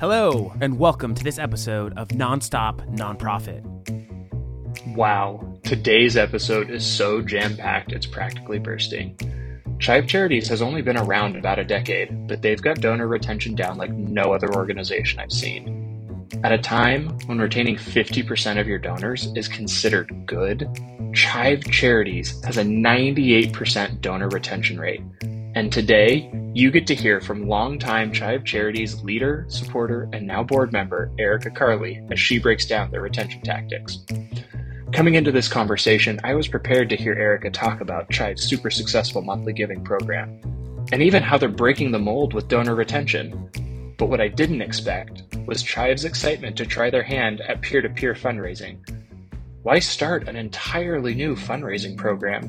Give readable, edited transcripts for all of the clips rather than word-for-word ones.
Hello, and welcome to this episode of Nonstop Nonprofit. Wow, today's episode is so jam-packed it's practically bursting. Chive Charities has only been around about a decade, but they've got donor retention down like no other organization I've seen. At a time when retaining 50% of your donors is considered good, Chive Charities has a 98% donor retention rate. And today, you get to hear from longtime Chive Charities leader, supporter, and now board member, Erika Carley, as she breaks down their retention tactics. Coming into this conversation, I was prepared to hear Erika talk about Chive's super successful monthly giving program, and even how they're breaking the mold with donor retention. But what I didn't expect was Chive's excitement to try their hand at peer-to-peer fundraising. Why start an entirely new fundraising program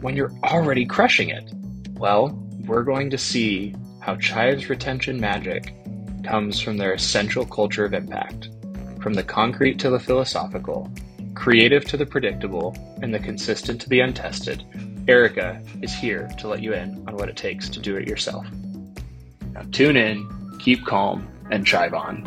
when you're already crushing it? Well, we're going to see how Chive's retention magic comes from their essential culture of impact, from the concrete to the philosophical, creative to the predictable, and the consistent to the untested. Erika is here to let you in on what it takes to do it yourself. Now tune in, keep calm, and chive on.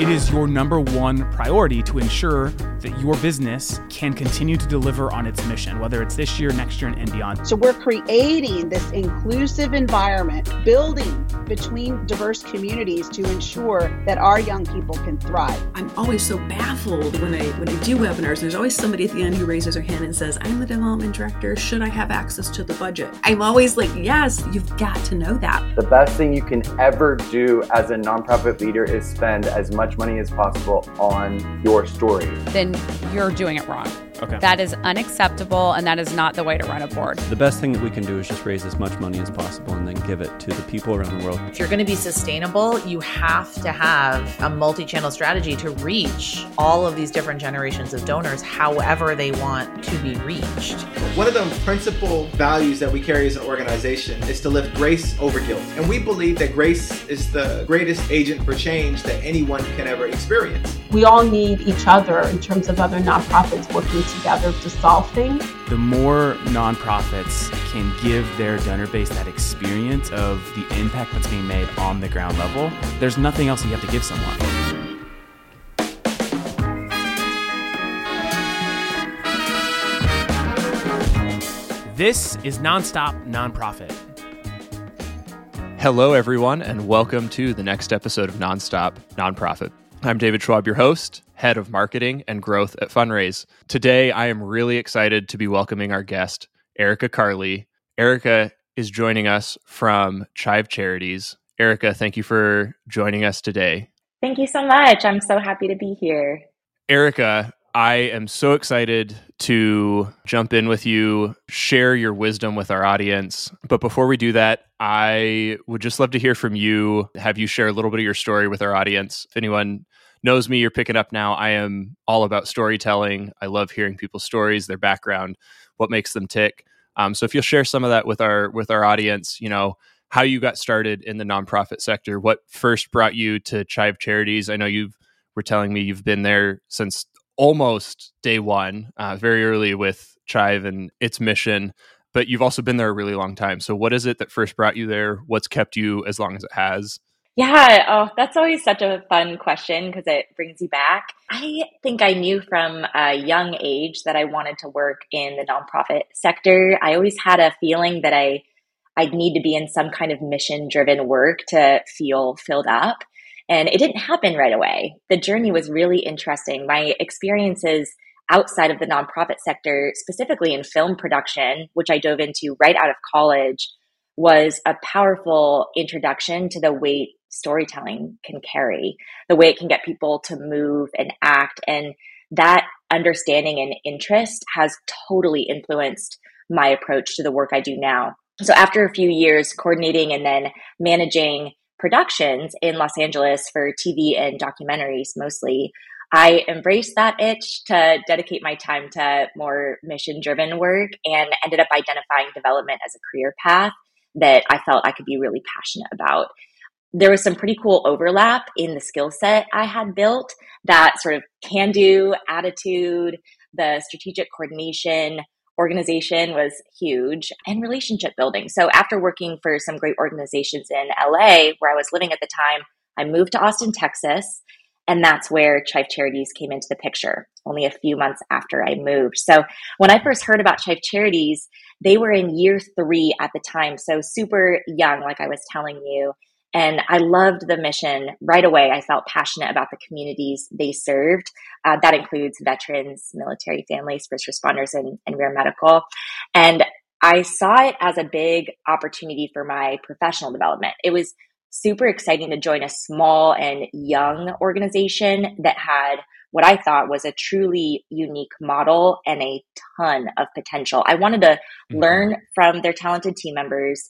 It is your number one priority to ensure that your business can continue to deliver on its mission, whether it's this year, next year, and beyond. So we're creating this inclusive environment, building between diverse communities to ensure that our young people can thrive. I'm always so baffled when I do webinars. There's always somebody at the end who raises their hand and says, I'm the development director. Should I have access to the budget? I'm always like, yes, you've got to know that. The best thing you can ever do as a nonprofit leader is spend as much money as possible on your story. Then you're doing it wrong. Okay. That is unacceptable, and that is not the way to run a board. The best thing that we can do is just raise as much money as possible and then give it to the people around the world. If you're going to be sustainable, you have to have a multi-channel strategy to reach all of these different generations of donors however they want to be reached. One of the principal values that we carry as an organization is to live grace over guilt. And we believe that grace is the greatest agent for change that anyone can ever experience. We all need each other in terms of other nonprofits working together to solve things. The more nonprofits can give their donor base that experience of the impact that's being made on the ground level, there's nothing else you have to give someone. This is Nonstop Nonprofit. Hello, everyone, and welcome to the next episode of Nonstop Nonprofit. I'm David Schwab, your host, Head of Marketing and Growth at Fundraise. Today, I am really excited to be welcoming our guest, Erika Carley. Erika is joining us from Chive Charities. Erika, thank you for joining us today. Thank you so much. I'm so happy to be here. Erika, I am so excited to jump in with you, share your wisdom with our audience. But before we do that, I would just love to hear from you, have you share a little bit of your story with our audience. If anyone knows me, you're picking up now, I am all about storytelling. I love hearing people's stories, their background, what makes them tick. So if you'll share some of that with our audience, you know, how you got started in the nonprofit sector, what first brought you to Chive Charities. I know you were telling me you've been there since almost day one, very early with Chive and its mission. But you've also been there a really long time. So what is it that first brought you there? What's kept you as long as it has? Yeah, that's always such a fun question because it brings you back. I think I knew from a young age that I wanted to work in the nonprofit sector. I always had a feeling that I'd need to be in some kind of mission-driven work to feel filled up. And it didn't happen right away. The journey was really interesting. My experiences outside of the nonprofit sector, specifically in film production, which I dove into right out of college, was a powerful introduction to the weight storytelling can carry, the way it can get people to move and act. And that understanding and interest has totally influenced my approach to the work I do now. So after a few years coordinating and then managing productions in Los Angeles for TV and documentaries mostly, I embraced that itch to dedicate my time to more mission-driven work and ended up identifying development as a career path that I felt I could be really passionate about. There was some pretty cool overlap in the skill set I had built, that sort of can-do attitude, the strategic coordination, organization was huge, and relationship building. So after working for some great organizations in LA, where I was living at the time, I moved to Austin, Texas, and that's where Chive Charities came into the picture, only a few months after I moved. So when I first heard about Chive Charities, they were in year 3 at the time, so super young, like I was telling you. And I loved the mission right away. I felt passionate about the communities they served. That includes veterans, military families, first responders, and rare medical. And I saw it as a big opportunity for my professional development. It was super exciting to join a small and young organization that had what I thought was a truly unique model and a ton of potential. I wanted to learn from their talented team members,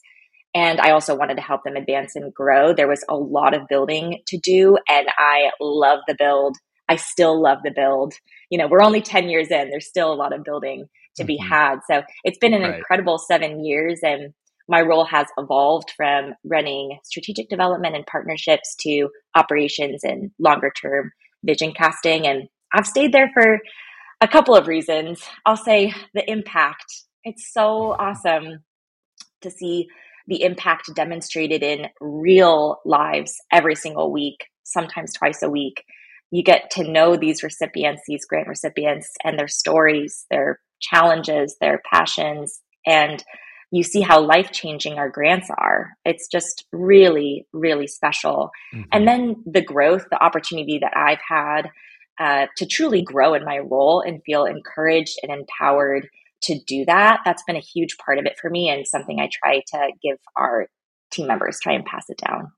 and I also wanted to help them advance and grow. There was a lot of building to do, and I love the build. I still love the build. You know, we're only 10 years in. There's still a lot of building to be had. So it's been an incredible 7 years, and my role has evolved from running strategic development and partnerships to operations and longer-term vision casting. And I've stayed there for a couple of reasons. I'll say the impact. It's so awesome to see the impact demonstrated in real lives every single week, sometimes twice a week. You get to know these recipients, these grant recipients, and their stories, their challenges, their passions, and you see how life-changing our grants are. It's just really, really special. And then the growth, the opportunity that I've had to truly grow in my role and feel encouraged and empowered to do that, that's been a huge part of it for me, and something I try to give our team members, try and pass it down.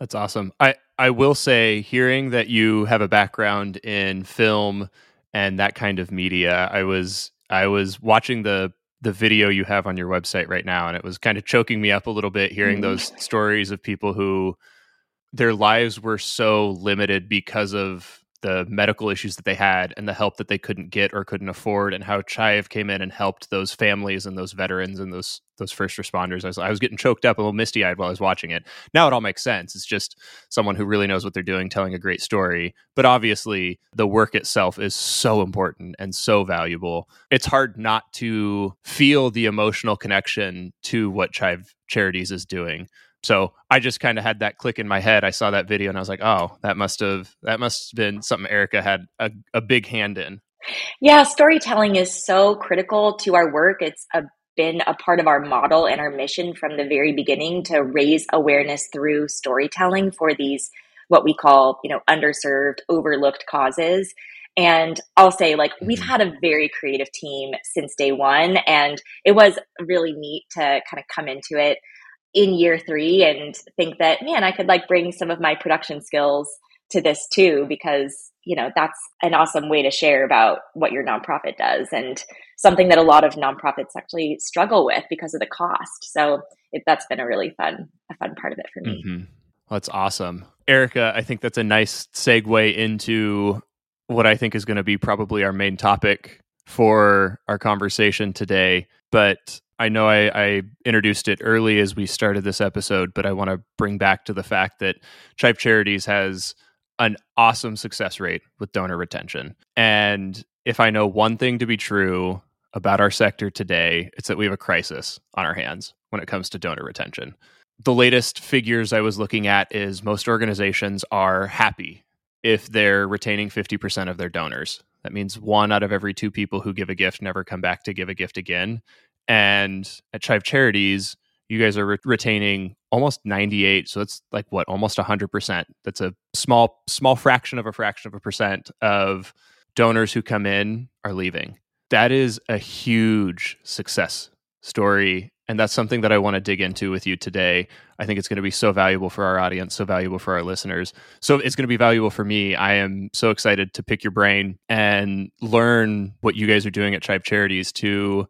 That's awesome. I will say, hearing that you have a background in film and that kind of media, I was watching the video you have on your website right now, and it was kind of choking me up a little bit hearing those stories of people who their lives were so limited because of the medical issues that they had and the help that they couldn't get or couldn't afford, and how Chive came in and helped those families and those veterans and those first responders. I was getting choked up, a little misty-eyed while I was watching it. Now it all makes sense. It's just someone who really knows what they're doing telling a great story. But obviously the work itself is so important and so valuable. It's hard not to feel the emotional connection to what Chive Charities is doing. So I just kind of had that click in my head. I saw that video and I was like, oh, that must have been something Erika had a big hand in. Yeah, storytelling is so critical to our work. It's been a part of our model and our mission from the very beginning, to raise awareness through storytelling for these, what we call, underserved, overlooked causes. And I'll say, we've had a very creative team since day one, and it was really neat to kind of come into it in year 3 and think that, man, I could bring some of my production skills to this too, because, that's an awesome way to share about what your nonprofit does, and something that a lot of nonprofits actually struggle with because of the cost. So that's been a really fun part of it for me. Mm-hmm. Well, that's awesome. Erika, I think that's a nice segue into what I think is going to be probably our main topic for our conversation today. But I know I introduced it early as we started this episode, but I want to bring back to the fact that Chive Charities has an awesome success rate with donor retention. And if I know one thing to be true about our sector today, it's that we have a crisis on our hands when it comes to donor retention. The latest figures I was looking at is most organizations are happy if they're retaining 50% of their donors. That means 1 out of every 2 people who give a gift never come back to give a gift again. And at Chive Charities, you guys are retaining almost 98. So that's almost 100%. That's a small fraction of a percent of donors who come in are leaving. That is a huge success story. And that's something that I want to dig into with you today. I think it's going to be so valuable for our audience, so valuable for our listeners. So it's going to be valuable for me. I am so excited to pick your brain and learn what you guys are doing at Chive Charities to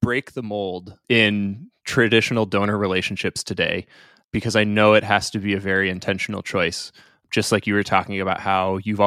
break the mold in traditional donor relationships today, because I know it has to be a very intentional choice. Just like you were talking about how your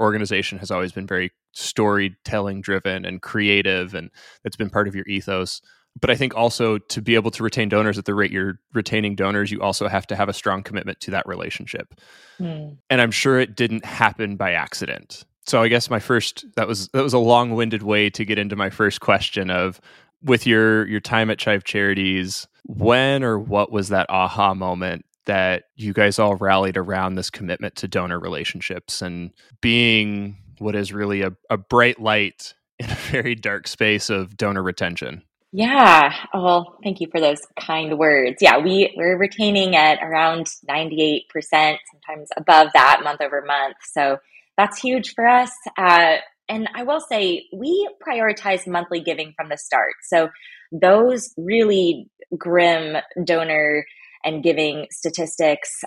organization has always been very storytelling driven and creative, and that's been part of your ethos. But I think also to be able to retain donors at the rate you're retaining donors, you also have to have a strong commitment to that relationship. And I'm sure it didn't happen by accident. So I guess my first, that was a long-winded way to get into my first question of, with your time at Chive Charities, when or what was that aha moment that you guys all rallied around this commitment to donor relationships and being what is really a bright light in a very dark space of donor retention? Yeah. Well, thank you for those kind words. Yeah, we're retaining at around 98%, sometimes above that month over month. So that's huge for us. And I will say we prioritize monthly giving from the start. So those really grim donor and giving statistics,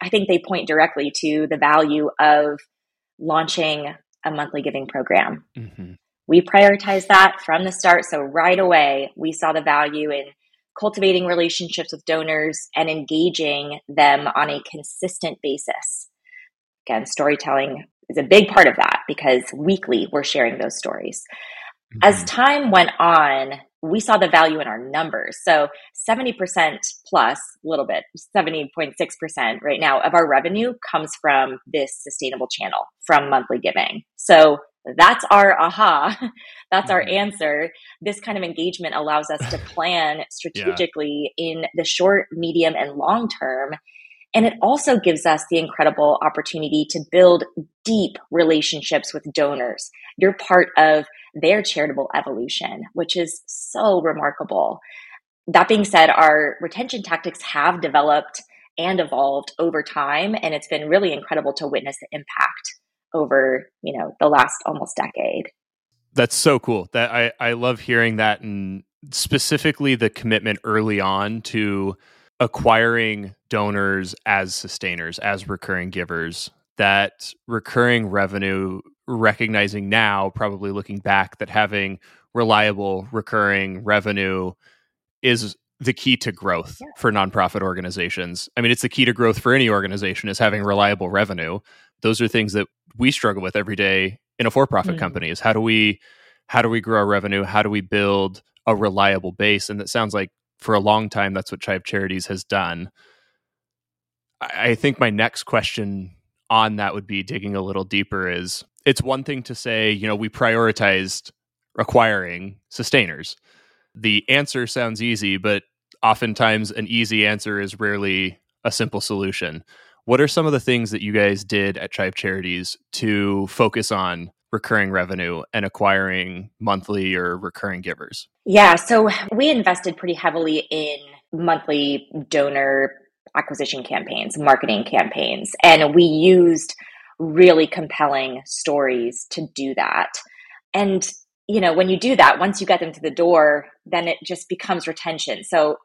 I think they point directly to the value of launching a monthly giving program. Mm-hmm. We prioritize that from the start. So right away, we saw the value in cultivating relationships with donors and engaging them on a consistent basis. Again, storytelling is a big part of that because weekly we're sharing those stories. Mm-hmm. As time went on, we saw the value in our numbers. So 70% plus, a little bit, 70.6% right now of our revenue comes from this sustainable channel, from monthly giving. So that's our aha. That's our answer. This kind of engagement allows us to plan strategically in the short, medium, and long term. And it also gives us the incredible opportunity to build deep relationships with donors. You're part of their charitable evolution, which is so remarkable. That being said, our retention tactics have developed and evolved over time, and it's been really incredible to witness the impact over, the last almost decade. That's so cool. That I love hearing that, and specifically the commitment early on to acquiring donors as sustainers, as recurring givers, that recurring revenue, recognizing now, probably looking back, that having reliable recurring revenue is the key to growth for nonprofit organizations. I mean, it's the key to growth for any organization, is having reliable revenue. Those are things that we struggle with every day in a for-profit company, is how do we grow our revenue? How do we build a reliable base? And that sounds like for a long time, that's what Chive Charities has done. I think my next question on that would be digging a little deeper is, it's one thing to say, we prioritized acquiring sustainers. The answer sounds easy, but oftentimes an easy answer is rarely a simple solution. What are some of the things that you guys did at Chive Charities to focus on recurring revenue and acquiring monthly or recurring givers? Yeah, so we invested pretty heavily in monthly donor acquisition campaigns, marketing campaigns, and we used really compelling stories to do that. And when you do that, once you get them to the door, then it just becomes retention. So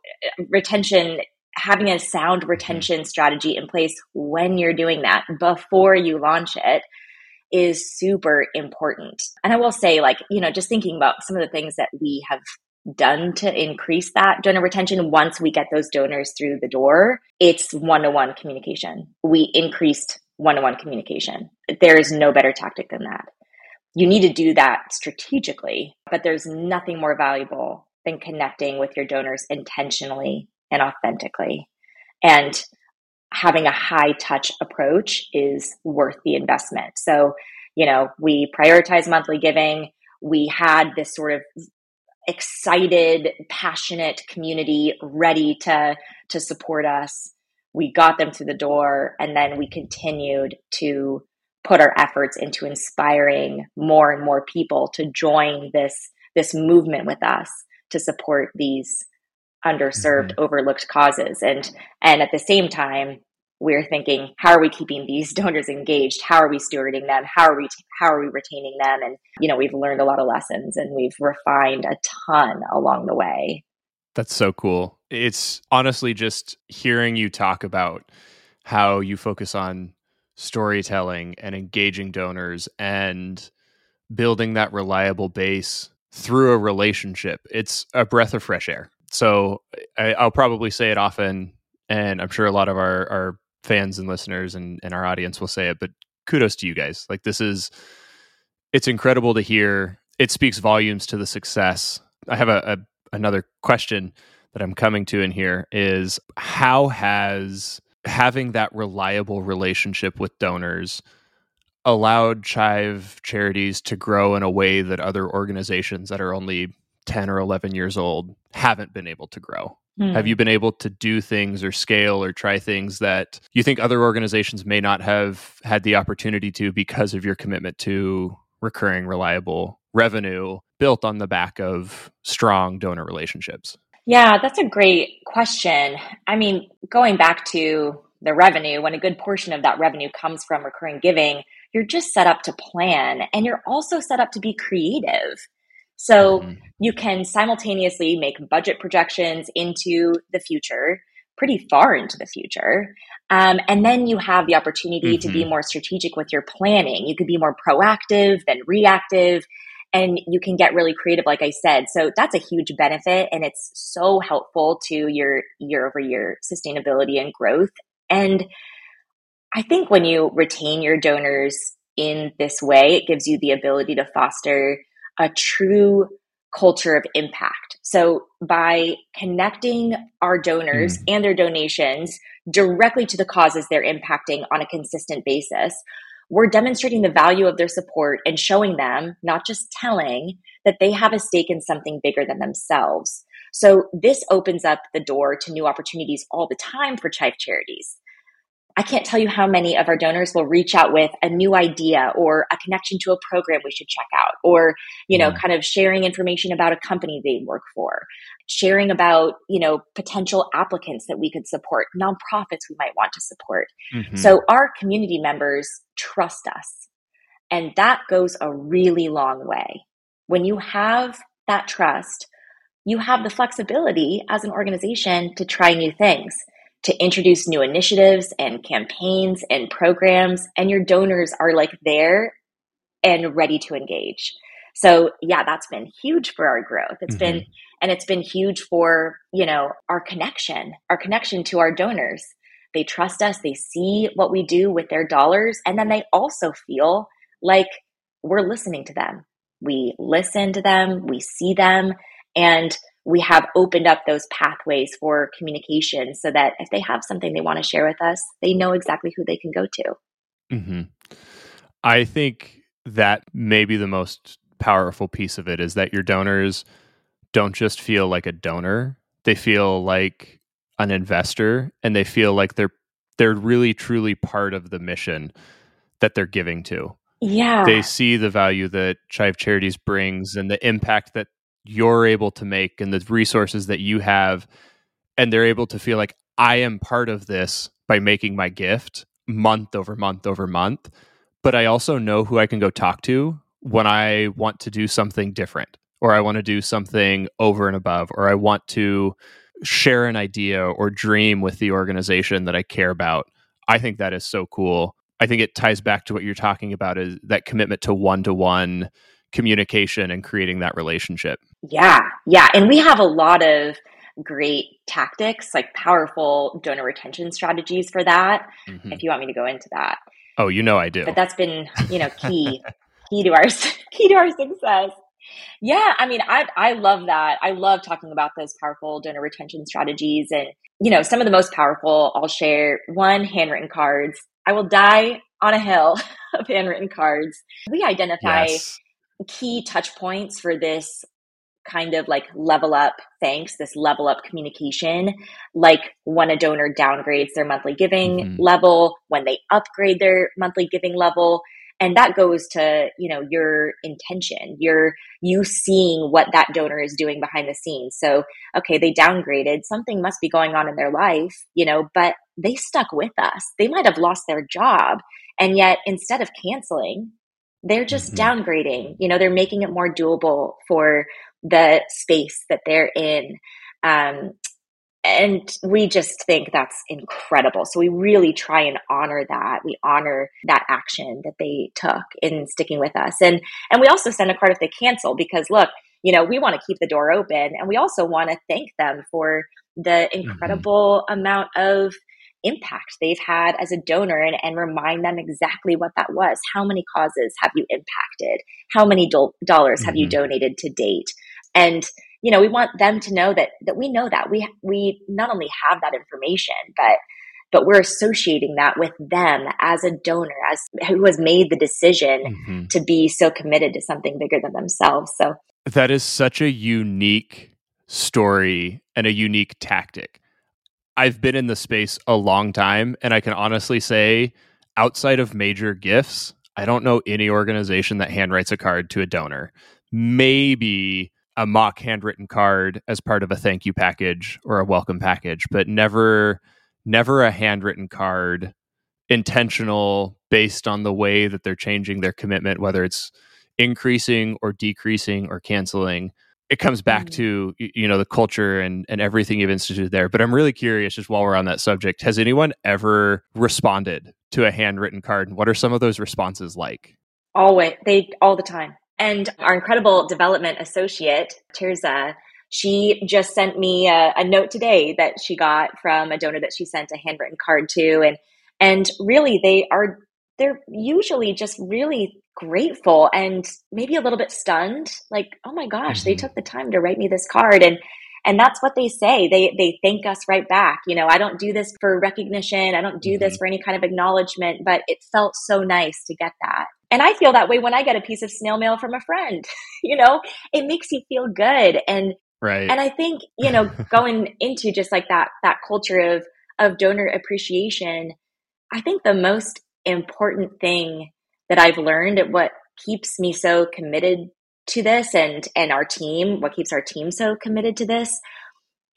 retention, having a sound retention strategy in place when you're doing that, before you launch it, is super important. And I will say, just thinking about some of the things that we have done to increase that donor retention once we get those donors through the door, it's one-to-one communication. We increased one-to-one communication. There is no better tactic than that. You need to do that strategically, but there's nothing more valuable than connecting with your donors intentionally and authentically. And having a high touch approach is worth the investment. So, we prioritize monthly giving. We had this sort of excited, passionate community ready to support us. We got them through the door, and then we continued to put our efforts into inspiring more and more people to join this movement with us to support these underserved, overlooked causes. And at the same time, we're thinking, how are we keeping these donors engaged? How are we stewarding them? How are we retaining them? And, we've learned a lot of lessons, and we've refined a ton along the way. That's so cool. It's honestly just hearing you talk about how you focus on storytelling and engaging donors and building that reliable base through a relationship. It's a breath of fresh air. So I'll probably say it often, and I'm sure a lot of our fans and listeners and our audience will say it, but kudos to you guys. Like, it's incredible to hear. It speaks volumes to the success. I have another question that I'm coming to in here is, how has having that reliable relationship with donors allowed Chive Charities to grow in a way that other organizations that are only 10 or 11 years old haven't been able to grow? Have you been able to do things or scale or try things that you think other organizations may not have had the opportunity to because of your commitment to recurring, reliable revenue built on the back of strong donor relationships? Yeah, that's a great question. I mean, going back to the revenue, when a good portion of that revenue comes from recurring giving, you're just set up to plan and you're also set up to be creative. So you can simultaneously make budget projections into the future, pretty far into the future. And then you have the opportunity to be more strategic with your planning. You could be more proactive than reactive, and you can get really creative, like I said. So that's a huge benefit, and it's so helpful to your year-over-year sustainability and growth. And I think when you retain your donors in this way, it gives you the ability to foster a true culture of impact. So by connecting our donors and their donations directly to the causes they're impacting on a consistent basis, we're demonstrating the value of their support and showing them, not just telling, that they have a stake in something bigger than themselves. So this opens up the door to new opportunities all the time for Chive Charities. I can't tell you how many of our donors will reach out with a new idea or a connection to a program we should check out, or, you know, kind of sharing information about a company they work for, sharing about, you know, potential applicants that we could support, nonprofits we might want to support. So our community members trust us, and that goes a really long way. When you have that trust, you have the flexibility as an organization to try new things, to introduce new initiatives and campaigns and programs, and your donors are like there and ready to engage. So yeah, that's been huge for our growth. It's been, and it's been huge for, you know, our connection to our donors. They trust us. They see what we do with their dollars. And then they also feel like we're listening to them. We listen to them. We see them. And we have opened up those pathways for communication so that if they have something they want to share with us, they know exactly who they can go to. I think that maybe the most powerful piece of it is that your donors don't just feel like a donor. They feel like an investor, and they feel like they're really, truly part of the mission that they're giving to. Yeah. They see the value that Chive Charities brings and the impact that you're able to make and the resources that you have, and they're able to feel like, I am part of this by making my gift month over month over month. But I also know who I can go talk to when I want to do something different, or I want to do something over and above, or I want to share an idea or dream with the organization that I care about. I think that is so cool. I think it ties back to what you're talking about, is that commitment to one-to-one communication and creating that relationship. Yeah. And we have a lot of great tactics, like powerful donor retention strategies for that. If you want me to go into that. Oh, you know I do. But that's been, you know, key to our success. Yeah. I mean, I love that. I love talking about those powerful donor retention strategies. And, you know, some of the most powerful, I'll share one, handwritten cards. I will die on a hill of handwritten cards. We identify key touch points for this kind of like level up thanks, this level up communication, like when a donor downgrades their monthly giving level, when they upgrade their monthly giving level. And that goes to, you know, your intention, you seeing what that donor is doing behind the scenes. So, okay, they downgraded, something must be going on in their life, you know, but they stuck with us. They might have lost their job. And yet instead of canceling, they're just downgrading, you know, they're making it more doable for the space that they're in. And we just think that's incredible. So we really try and honor that. We honor that action that they took in sticking with us. And we also send a card if they cancel, because look, you know, we want to keep the door open, and we also want to thank them for the incredible amount of impact they've had as a donor, and remind them exactly what that was. How many causes have you impacted? How many dollars have you donated to date? And, you know, we want them to know that we know that we not only have that information, but but we're associating that with them as a donor, as who has made the decision mm-hmm. to be so committed to something bigger than themselves. So that is such a unique story and a unique tactic. I've been in the space a long time, and I can honestly say, outside of major gifts, I don't know any organization that handwrites a card to a donor. Maybe a mock handwritten card as part of a thank you package or a welcome package, but never a handwritten card, intentional, based on the way that they're changing their commitment, whether it's increasing or decreasing or canceling. It comes back to, you know, the culture and everything you've instituted there. But I'm really curious, just while we're on that subject, has anyone ever responded to a handwritten card? And what are some of those responses like? Always. All the time. And our incredible development associate, Tirza, she just sent me a note today that she got from a donor that she sent a handwritten card to. And really, they're usually just really grateful and maybe a little bit stunned, like, oh my gosh, mm-hmm. they took the time to write me this card. And that's what they say. They thank us right back. You know, I don't do this for recognition. I don't do mm-hmm. this for any kind of acknowledgement, but it felt so nice to get that. And I feel that way when I get a piece of snail mail from a friend, you know, it makes you feel good. And I think, you know, going into just like that culture of donor appreciation, I think the most important thing that I've learned and what keeps me so committed to this and our team, what keeps our team so committed to this,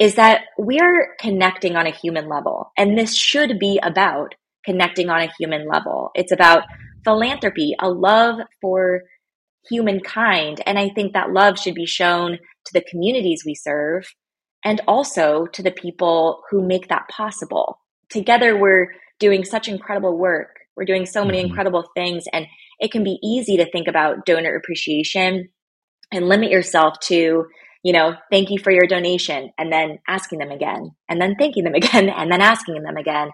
is that we are connecting on a human level. And this should be about connecting on a human level. It's about philanthropy, a love for humankind. And I think that love should be shown to the communities we serve and also to the people who make that possible. Together, we're doing such incredible work. We're doing so many incredible things, and it can be easy to think about donor appreciation and limit yourself to, you know, thank you for your donation, and then asking them again, and then thanking them again, and then asking them again.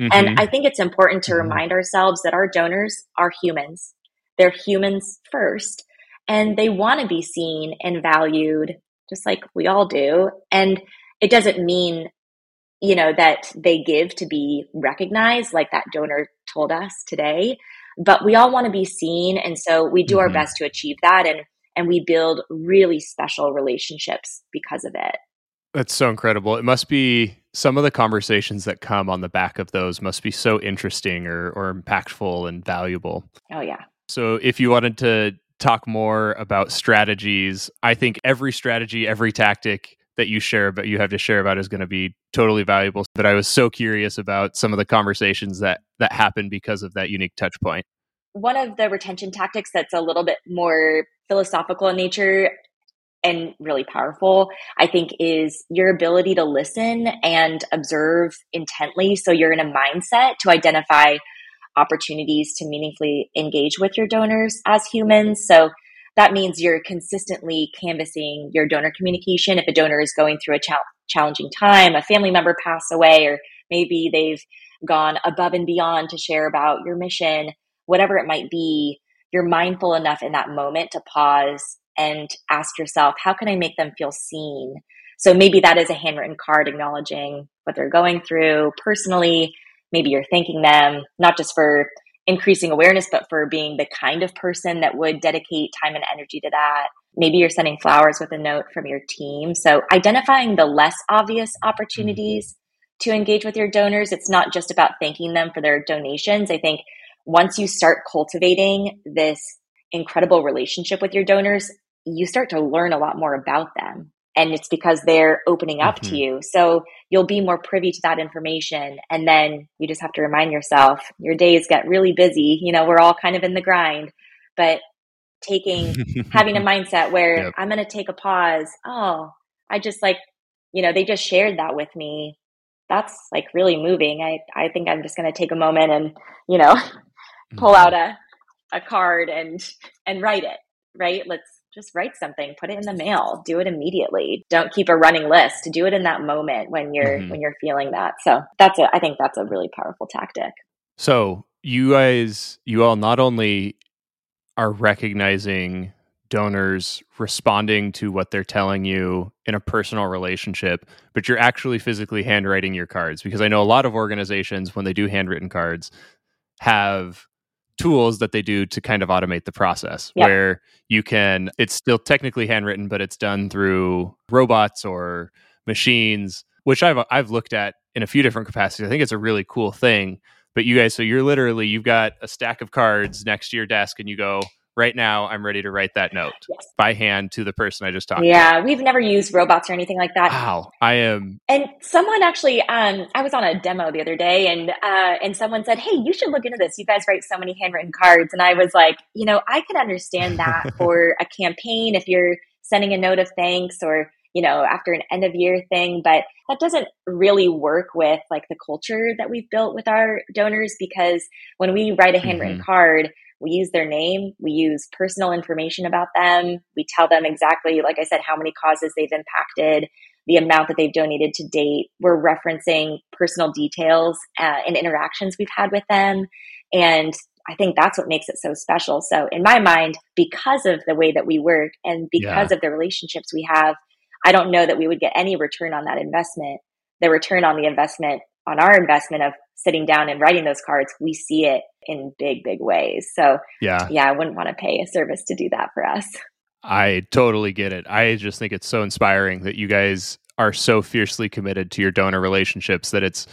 Mm-hmm. And I think it's important to remind ourselves that our donors are humans. They're humans first, and they want to be seen and valued just like we all do. And it doesn't mean, you know, that they give to be recognized, like that donor told us today, but we all want to be seen. And so we do mm-hmm. our best to achieve that. And we build really special relationships because of it. That's so incredible. It must be, some of the conversations that come on the back of those must be so interesting or impactful and valuable. Oh yeah. So if you wanted to talk more about strategies, I think every strategy, every tactic that you share, but you have to share about, is going to be totally valuable. But I was so curious about some of the conversations that happen because of that unique touch point. One of the retention tactics that's a little bit more philosophical in nature and really powerful, I think, is your ability to listen and observe intently. So you're in a mindset to identify opportunities to meaningfully engage with your donors as humans. So that means you're consistently canvassing your donor communication. If a donor is going through a challenging time, a family member passed away, or maybe they've gone above and beyond to share about your mission, whatever it might be, you're mindful enough in that moment to pause and ask yourself, how can I make them feel seen? So maybe that is a handwritten card acknowledging what they're going through personally. Maybe you're thanking them, not just for increasing awareness, but for being the kind of person that would dedicate time and energy to that. Maybe you're sending flowers with a note from your team. So identifying the less obvious opportunities to engage with your donors. It's not just about thanking them for their donations. I think once you start cultivating this incredible relationship with your donors, you start to learn a lot more about them. And it's because they're opening up to you. So you'll be more privy to that information. And then you just have to remind yourself, your days get really busy. You know, we're all kind of in the grind, but having a mindset where I'm going to take a pause. Oh, I just like, you know, they just shared that with me. That's like really moving. I think I'm just going to take a moment and, you know, pull out a card and write it, right? Let's just write something, put it in the mail, do it immediately. Don't keep a running list. Do it in that moment when you're feeling that. So I think that's a really powerful tactic. So you all not only are recognizing donors responding to what they're telling you in a personal relationship, but you're actually physically handwriting your cards. Because I know a lot of organizations, when they do handwritten cards, have tools that they do to kind of automate the process, yeah, where you can, it's still technically handwritten, but it's done through robots or machines, which I've looked at in a few different capacities. I think it's a really cool thing. But you guys, so you're literally, you've got a stack of cards next to your desk and you go, right now, I'm ready to write that note, yes, by hand to the person I just talked to. Yeah, we've never used robots or anything like that. Wow, I am. And someone actually, I was on a demo the other day, and someone said, hey, you should look into this. You guys write so many handwritten cards. And I was like, you know, I could understand that for a campaign if you're sending a note of thanks or, you know, after an end of year thing, but that doesn't really work with like the culture that we've built with our donors, because when we write a handwritten card, we use their name, we use personal information about them, we tell them exactly, like I said, how many causes they've impacted, the amount that they've donated to date. We're referencing personal details and interactions we've had with them. And I think that's what makes it so special. So in my mind, because of the way that we work and because of the relationships we have, I don't know that we would get any return on that investment. The return on the investment, on our investment of sitting down and writing those cards, we see it in big, big ways. So yeah, I wouldn't want to pay a service to do that for us. I totally get it. I just think it's so inspiring that you guys are so fiercely committed to your donor relationships that it's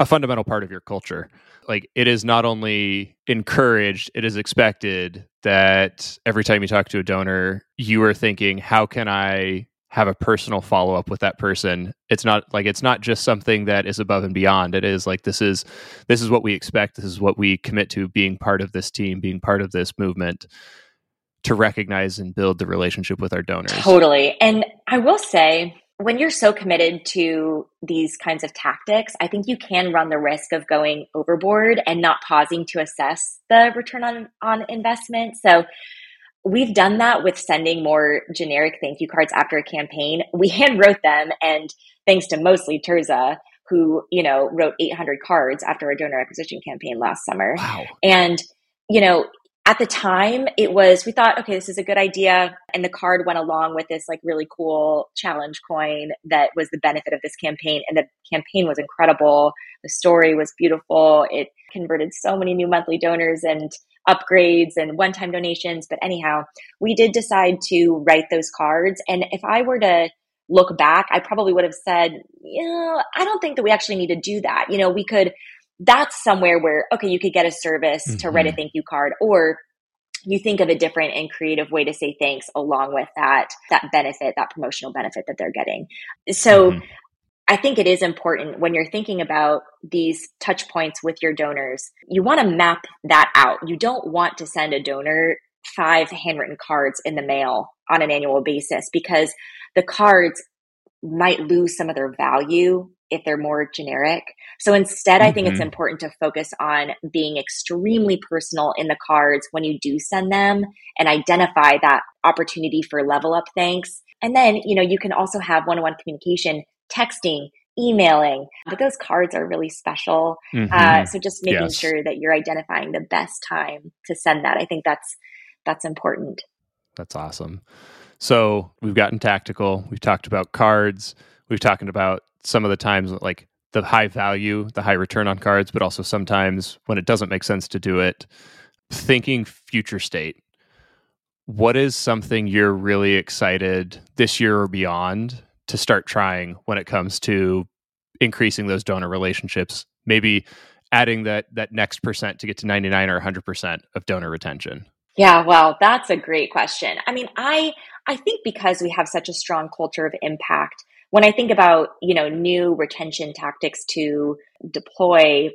a fundamental part of your culture. Like, it is not only encouraged, it is expected that every time you talk to a donor, you are thinking, how can I have a personal follow-up with that person? It's not just something that is above and beyond. It is like, this is what we expect. This is what we commit to, being part of this team, being part of this movement, to recognize and build the relationship with our donors. Totally. And I will say, when you're so committed to these kinds of tactics, I think you can run the risk of going overboard and not pausing to assess the return on investment. So we've done that with sending more generic thank you cards after a campaign. We hand wrote them, and thanks to mostly Terza, who, you know, wrote 800 cards after a donor acquisition campaign last summer. Wow. And, you know, at the time we thought, okay, this is a good idea. And the card went along with this like really cool challenge coin that was the benefit of this campaign. And the campaign was incredible. The story was beautiful. It converted so many new monthly donors and upgrades and one-time donations. But anyhow, we did decide to write those cards. And if I were to look back, I probably would have said, I don't think that we actually need to do that. You know, we could, that's somewhere where, okay, you could get a service to write a thank you card, or you think of a different and creative way to say thanks along with that benefit, that promotional benefit that they're getting. So I think it is important when you're thinking about these touch points with your donors, you want to map that out. You don't want to send a donor 5 handwritten cards in the mail on an annual basis, because the cards might lose some of their value if they're more generic. So instead, I think it's important to focus on being extremely personal in the cards when you do send them, and identify that opportunity for level up thanks. And then, you know, you can also have one-on-one communication, texting, emailing, but those cards are really special. So just making sure that you're identifying the best time to send that. I think that's important. That's awesome. So we've gotten tactical. We've talked about cards. We've talked about some of the times like the high value, the high return on cards, but also sometimes when it doesn't make sense to do it. Thinking future state, what is something you're really excited this year or beyond to start trying when it comes to increasing those donor relationships? Maybe adding that next percent to get to 99 or 100% of donor retention. Yeah, well, that's a great question. I mean, I think because we have such a strong culture of impact, when I think about, you know, new retention tactics to deploy,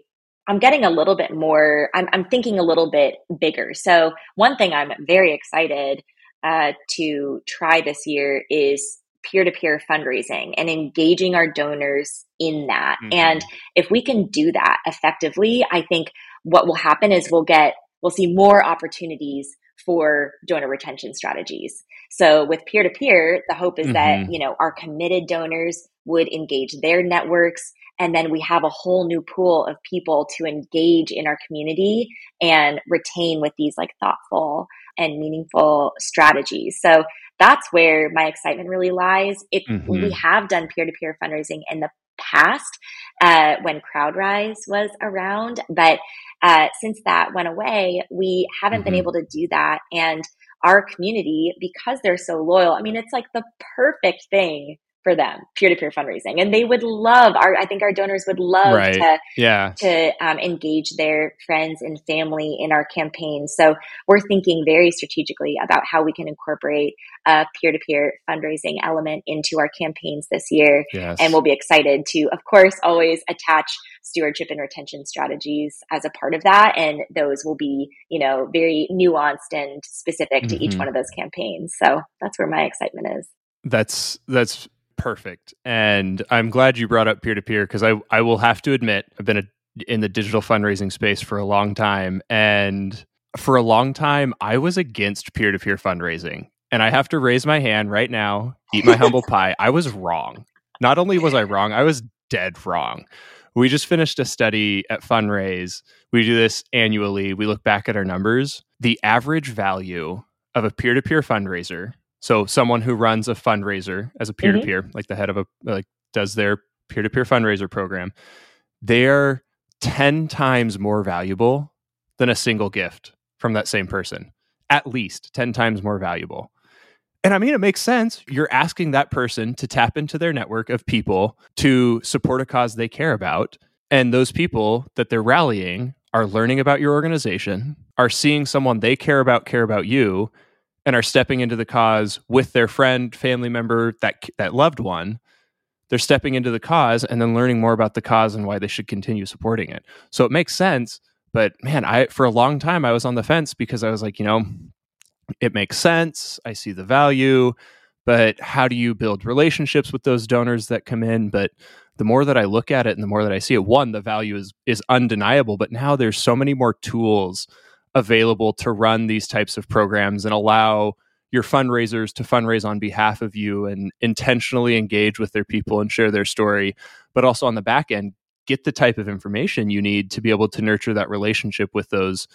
I'm getting a little bit more, I'm thinking a little bit bigger. So one thing I'm very excited to try this year is peer-to-peer fundraising and engaging our donors in that. And if we can do that effectively, I think what will happen is we'll see more opportunities for donor retention strategies. So with peer-to-peer, the hope is that, you know, our committed donors would engage their networks, and then we have a whole new pool of people to engage in our community and retain with these like thoughtful and meaningful strategies. So that's where my excitement really lies. We have done peer-to-peer fundraising in the past when CrowdRise was around, but since that went away, we haven't been able to do that. And our community, because they're so loyal, I mean, it's like the perfect thing for them, peer-to-peer fundraising. And they would love, I think our donors would love to engage their friends and family in our campaign. So we're thinking very strategically about how we can incorporate a peer-to-peer fundraising element into our campaigns this year. Yes. And we'll be excited to, of course, always attach stewardship and retention strategies as a part of that. And those will be, you know, very nuanced and specific to each one of those campaigns. So that's where my excitement is. That's perfect. And I'm glad you brought up peer-to-peer, because I will have to admit, I've been in the digital fundraising space for a long time. And for a long time, I was against peer-to-peer fundraising. And I have to raise my hand right now, eat my humble pie. I was wrong. Not only was I wrong, I was dead wrong. We just finished a study at Fundraise. We do this annually. We look back at our numbers. The average value of a peer-to-peer fundraiser, so someone who runs a fundraiser as a peer-to-peer, like the head of does their peer-to-peer fundraiser program, they're 10 times more valuable than a single gift from that same person. At least 10 times more valuable. And I mean, it makes sense. You're asking that person to tap into their network of people to support a cause they care about. And those people that they're rallying are learning about your organization, are seeing someone they care about you, and are stepping into the cause with their friend, family member, that loved one. They're stepping into the cause and then learning more about the cause and why they should continue supporting it. So it makes sense. But man, for a long time, I was on the fence because I was like, you know, it makes sense. I see the value, but how do you build relationships with those donors that come in? But the more that I look at it and the more that I see it, one, the value is undeniable, but now there's so many more tools available to run these types of programs and allow your fundraisers to fundraise on behalf of you and intentionally engage with their people and share their story, but also on the back end, get the type of information you need to be able to nurture that relationship with those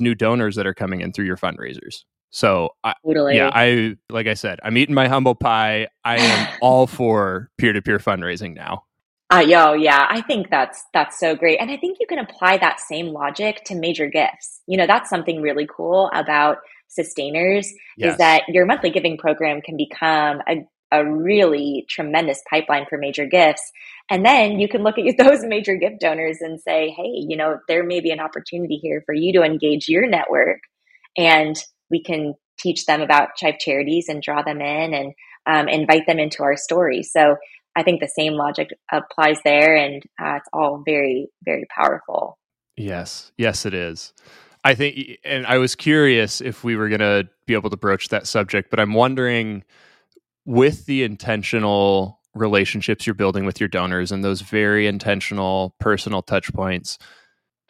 new donors that are coming in through your fundraisers. So like I said, I'm eating my humble pie. I am all for peer-to-peer fundraising now. I think that's so great. And I think you can apply that same logic to major gifts. You know, that's something really cool about sustainers is that your monthly giving program can become a really tremendous pipeline for major gifts. And then you can look at those major gift donors and say, hey, you know, there may be an opportunity here for you to engage your network, and we can teach them about Chive Charities and draw them in and invite them into our story. So I think the same logic applies there, and it's all very, very powerful. Yes, it is. I think, and I was curious if we were going to be able to broach that subject, but I'm wondering, with the intentional relationships you're building with your donors and those very intentional personal touch points,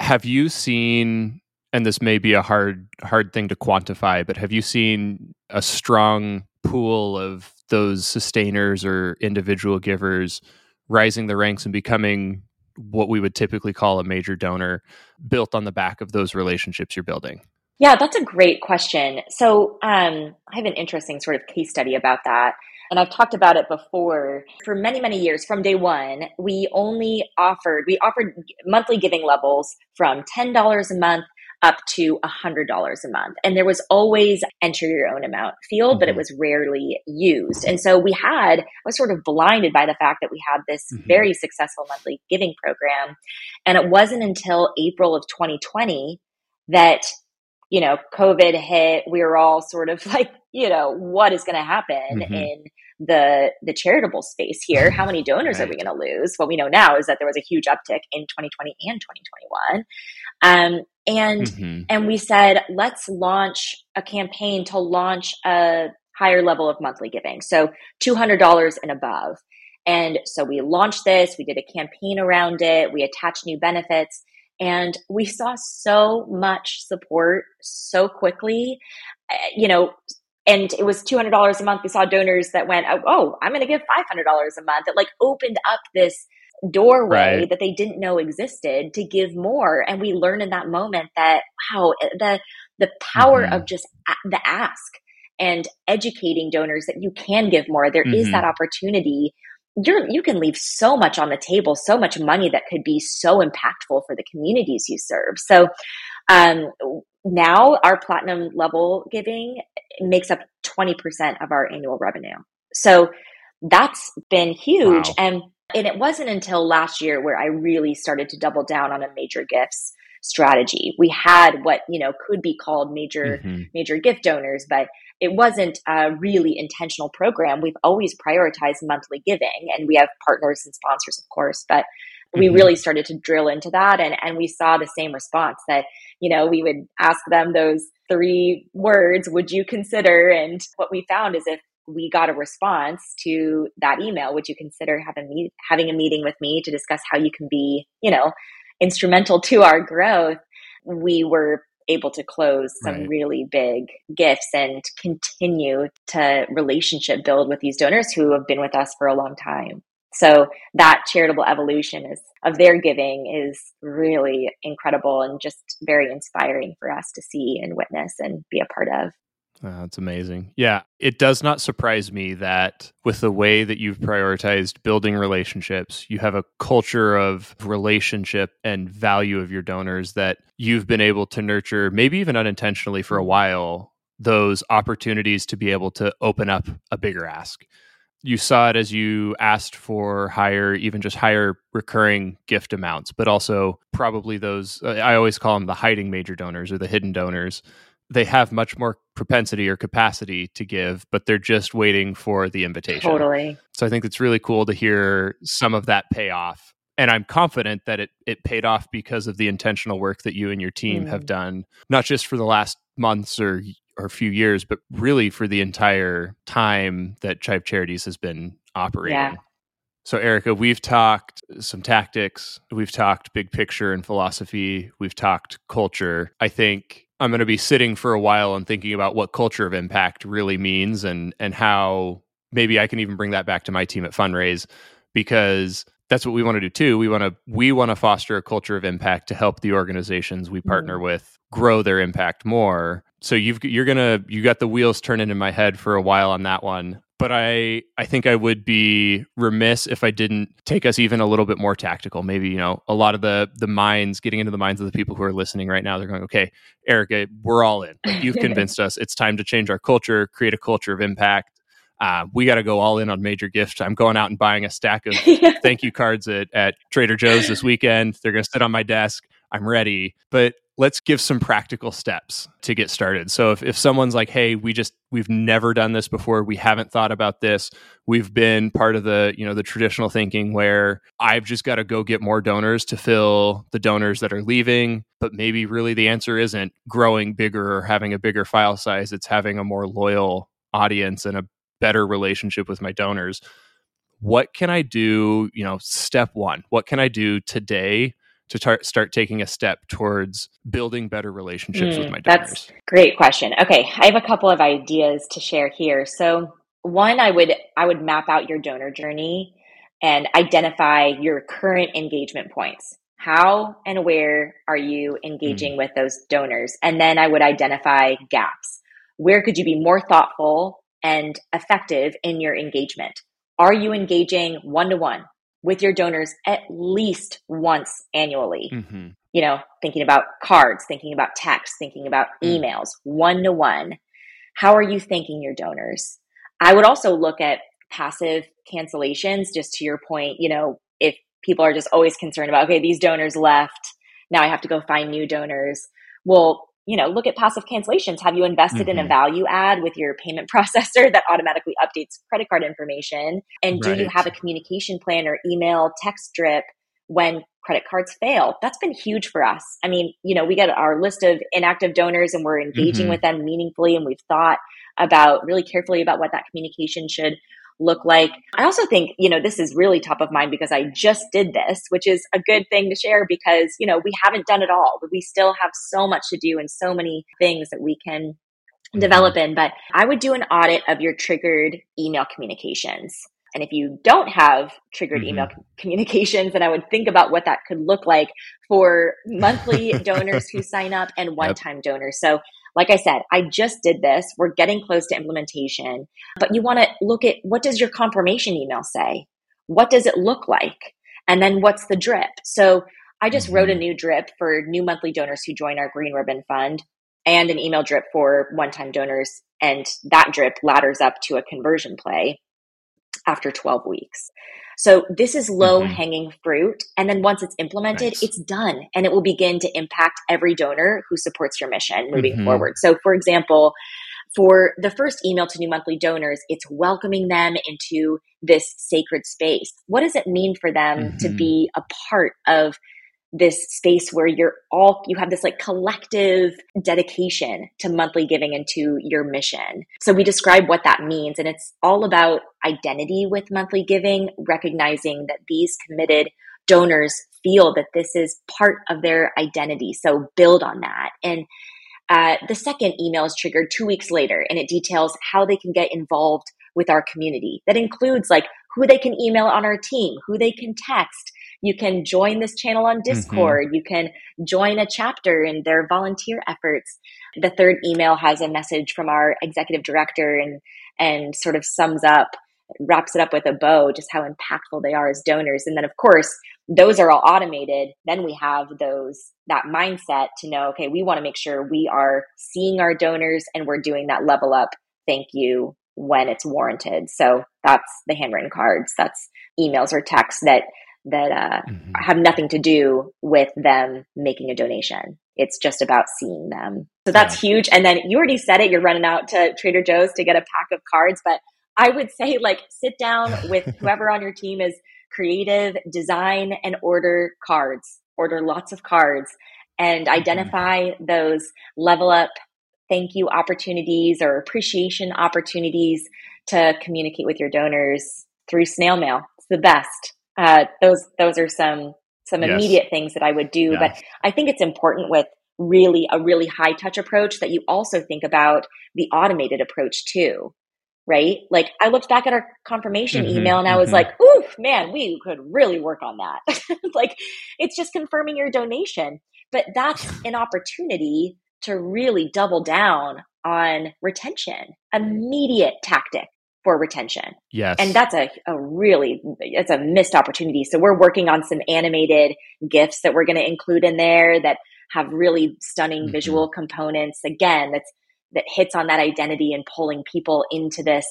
have you seen, and this may be a hard thing to quantify, but have you seen a strong pool of those sustainers or individual givers rising the ranks and becoming what we would typically call a major donor, built on the back of those relationships you're building? Yeah, that's a great question. So I have an interesting sort of case study about that. And I've talked about it before. For many, many years, from day one, we offered monthly giving levels from $10 a month up to $100 a month. And there was always enter your own amount field, but it was rarely used. And so I was sort of blinded by the fact that we had this very successful monthly giving program. And it wasn't until April of 2020 that, you know, COVID hit. We were all sort of like, you know, what is going to happen in the charitable space here? How many donors are we going to lose? What we know now is that there was a huge uptick in 2020 and 2021. And we said, let's launch a campaign to launch a higher level of monthly giving. So $200 and above. And so we launched this, we did a campaign around it, we attached new benefits, and we saw so much support so quickly, you know, and it was $200 a month. We saw donors that went, oh, I'm going to give $500 a month. It like opened up this doorway that they didn't know existed to give more. And we learned in that moment that, wow, the the power of just the ask and educating donors that you can give more. There is that opportunity. You can leave so much on the table, so much money that could be so impactful for the communities you serve. So now our platinum level giving makes up 20% of our annual revenue. So that's been huge. Wow. And it wasn't until last year where I really started to double down on a major gifts strategy. We had what, could be called major gift donors, but it wasn't a really intentional program. We've always prioritized monthly giving, and we have partners and sponsors, of course, but we really started to drill into that. And we saw the same response that, we would ask them those three words, would you consider? And what we found is if we got a response to that email, would you consider having a meeting with me to discuss how you can be, instrumental to our growth, we were able to close some really big gifts and continue to relationship build with these donors who have been with us for a long time. So that charitable evolution of their giving is really incredible and just very inspiring for us to see and witness and be a part of. Wow, that's amazing. Yeah, it does not surprise me that with the way that you've prioritized building relationships, you have a culture of relationship and value of your donors that you've been able to nurture, maybe even unintentionally for a while, those opportunities to be able to open up a bigger ask. You saw it as you asked for even just higher recurring gift amounts, but also probably those, I always call them the hiding major donors or the hidden donors. They have much more propensity or capacity to give, but they're just waiting for the invitation. Totally. So I think it's really cool to hear some of that payoff. And I'm confident that it paid off because of the intentional work that you and your team have done, not just for the last months or few years, but really for the entire time that Chive Charities has been operating. Yeah. So Erika, we've talked some tactics, we've talked big picture and philosophy, we've talked culture. I think I'm going to be sitting for a while and thinking about what culture of impact really means and how maybe I can even bring that back to my team at Fundraise, because that's what we want to do too. We want to foster a culture of impact to help the organizations we partner with grow their impact more. So you got the wheels turning in my head for a while on that one. But I think I would be remiss if I didn't take us even a little bit more tactical. Maybe, a lot of the minds, getting into the minds of the people who are listening right now, they're going, okay, Erika, we're all in. You've convinced us. It's time to change our culture, create a culture of impact. We got to go all in on major gift. I'm going out and buying a stack of thank you cards at Trader Joe's this weekend. They're going to sit on my desk. I'm ready. But let's give some practical steps to get started. So if someone's like, hey, we've never done this before, we haven't thought about this, we've been part of the, the traditional thinking where I've just got to go get more donors to fill the donors that are leaving, but maybe really the answer isn't growing bigger or having a bigger file size, it's having a more loyal audience and a better relationship with my donors. What can I do, step one, what can I do today to start taking a step towards building better relationships with my donors? That's a great question. Okay, I have a couple of ideas to share here. So one, I would map out your donor journey and identify your current engagement points. How and where are you engaging with those donors? And then I would identify gaps. Where could you be more thoughtful and effective in your engagement? Are you engaging one-to-one with your donors at least once annually? Thinking about cards, thinking about texts, thinking about emails, one-to-one. How are you thanking your donors? I would also look at passive cancellations, just to your point, if people are just always concerned about, okay, these donors left, now I have to go find new donors. Well, look at passive cancellations. Have you invested in a value add with your payment processor that automatically updates credit card information? And do you have a communication plan or email text drip when credit cards fail? That's been huge for us. I mean, we get our list of inactive donors and we're engaging with them meaningfully. And we've thought about really carefully about what that communication should look like. I also think, this is really top of mind because I just did this, which is a good thing to share because, we haven't done it all, but we still have so much to do and so many things that we can develop in. But I would do an audit of your triggered email communications. And if you don't have triggered email communications, then I would think about what that could look like for monthly donors who sign up and one-time donors. So Like I said, I just did this. We're getting close to implementation, but you want to look at what does your confirmation email say? What does it look like? And then what's the drip? So I just wrote a new drip for new monthly donors who join our Green Ribbon Fund and an email drip for one-time donors. And that drip ladders up to a conversion play after 12 weeks. So this is low-hanging fruit. And then once it's implemented, it's done. And it will begin to impact every donor who supports your mission moving forward. So for example, for the first email to new monthly donors, it's welcoming them into this sacred space. What does it mean for them to be a part of this space where you have this like collective dedication to monthly giving and to your mission? So we describe what that means. And it's all about identity with monthly giving, recognizing that these committed donors feel that this is part of their identity. So build on that. And the second email is triggered 2 weeks later, and it details how they can get involved with our community. That includes like who they can email on our team, who they can text. You can join this channel on Discord. You can join a chapter in their volunteer efforts. The third email has a message from our executive director and sort of wraps it up with a bow, just how impactful they are as donors. And then, of course, those are all automated. Then we have that mindset to know, okay, we want to make sure we are seeing our donors and we're doing that level up. Thank you when it's warranted. So that's the handwritten cards. That's emails or texts that have nothing to do with them making a donation. It's just about seeing them. So that's huge. And then you already said it, you're running out to Trader Joe's to get a pack of cards. But I would say like sit down with whoever on your team is creative, design, and order lots of cards and identify those level up thank you opportunities or appreciation opportunities to communicate with your donors through snail mail. It's the best. Those are some immediate things that I would do. But I think it's important with a really high touch approach that you also think about the automated approach too, right? Like I looked back at our confirmation email and I was like, oof, man, we could really work on that. Like it's just confirming your donation, but that's an opportunity to really double down on retention, immediate tactic for retention. Yes. And that's it's a missed opportunity. So we're working on some animated GIFs that we're going to include in there that have really stunning visual components. Again, that hits on that identity and pulling people into this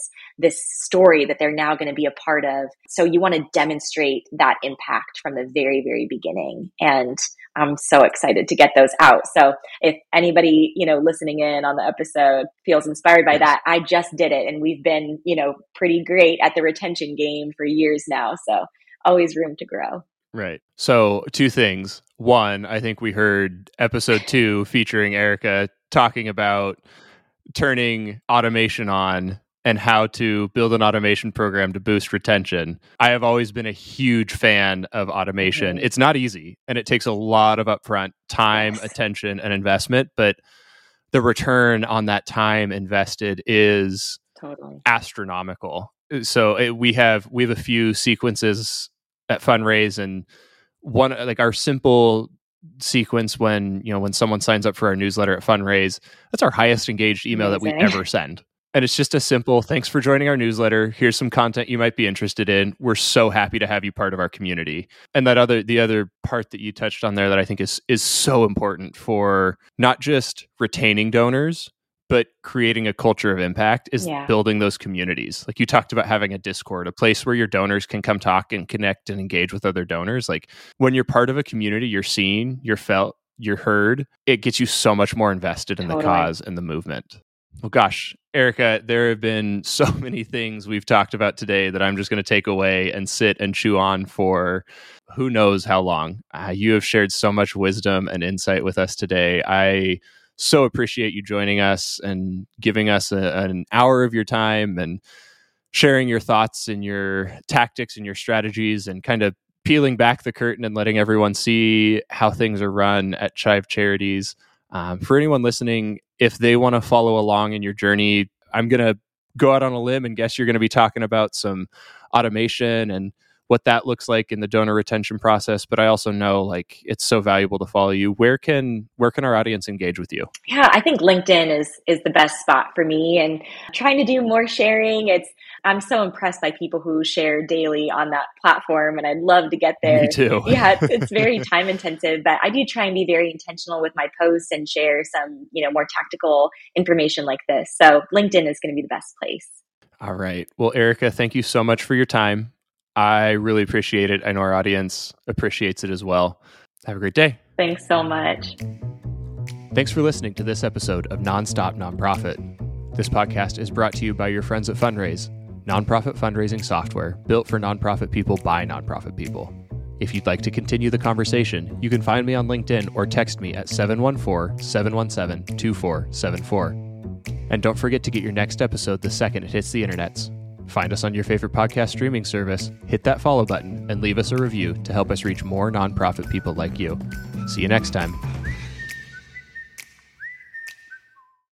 story that they're now going to be a part of. So you want to demonstrate that impact from the very, very beginning. And I'm so excited to get those out. So if anybody, listening in on the episode feels inspired by that, I just did it. And we've been, pretty great at the retention game for years now. So always room to grow. Right. So two things. One, I think we heard episode 2 featuring Erika talking about turning automation on and how to build an automation program to boost retention. I have always been a huge fan of automation. It's not easy and it takes a lot of upfront time, attention, and investment, but the return on that time invested is astronomical. So we have a few sequences at Fundraise, and one, like our simple sequence when someone signs up for our newsletter at Fundraise, that's our highest engaged email that we ever send. And it's just a simple, thanks for joining our newsletter. Here's some content you might be interested in. We're so happy to have you part of our community. And the other part that you touched on there that I think is so important for not just retaining donors, but creating a culture of impact is building those communities. Like you talked about having a Discord, a place where your donors can come talk and connect and engage with other donors. Like when you're part of a community, you're seen, you're felt, you're heard. It gets you so much more invested in the cause and the movement. Well, gosh, Erika, there have been so many things we've talked about today that I'm just going to take away and sit and chew on for who knows how long. You have shared so much wisdom and insight with us today. I so appreciate you joining us and giving us an hour of your time and sharing your thoughts and your tactics and your strategies and kind of peeling back the curtain and letting everyone see how things are run at Chive Charities. For anyone listening, if they want to follow along in your journey, I'm going to go out on a limb and guess you're going to be talking about some automation and what that looks like in the donor retention process, but I also know like it's so valuable to follow you. Where can our audience engage with you? Yeah, I think LinkedIn is the best spot for me, and trying to do more sharing. I'm so impressed by people who share daily on that platform, and I'd love to get there. Me too. Yeah, it's very time intensive, but I do try and be very intentional with my posts and share some, more tactical information like this. So LinkedIn is going to be the best place. All right. Well, Erika, thank you so much for your time. I really appreciate it. I know our audience appreciates it as well. Have a great day. Thanks so much. Thanks for listening to this episode of Nonstop Nonprofit. This podcast is brought to you by your friends at Fundraise, nonprofit fundraising software built for nonprofit people by nonprofit people. If you'd like to continue the conversation, you can find me on LinkedIn or text me at 714-717-2474. And don't forget to get your next episode the second it hits the internets. Find us on your favorite podcast streaming service, hit that follow button, and leave us a review to help us reach more nonprofit people like you. See you next time.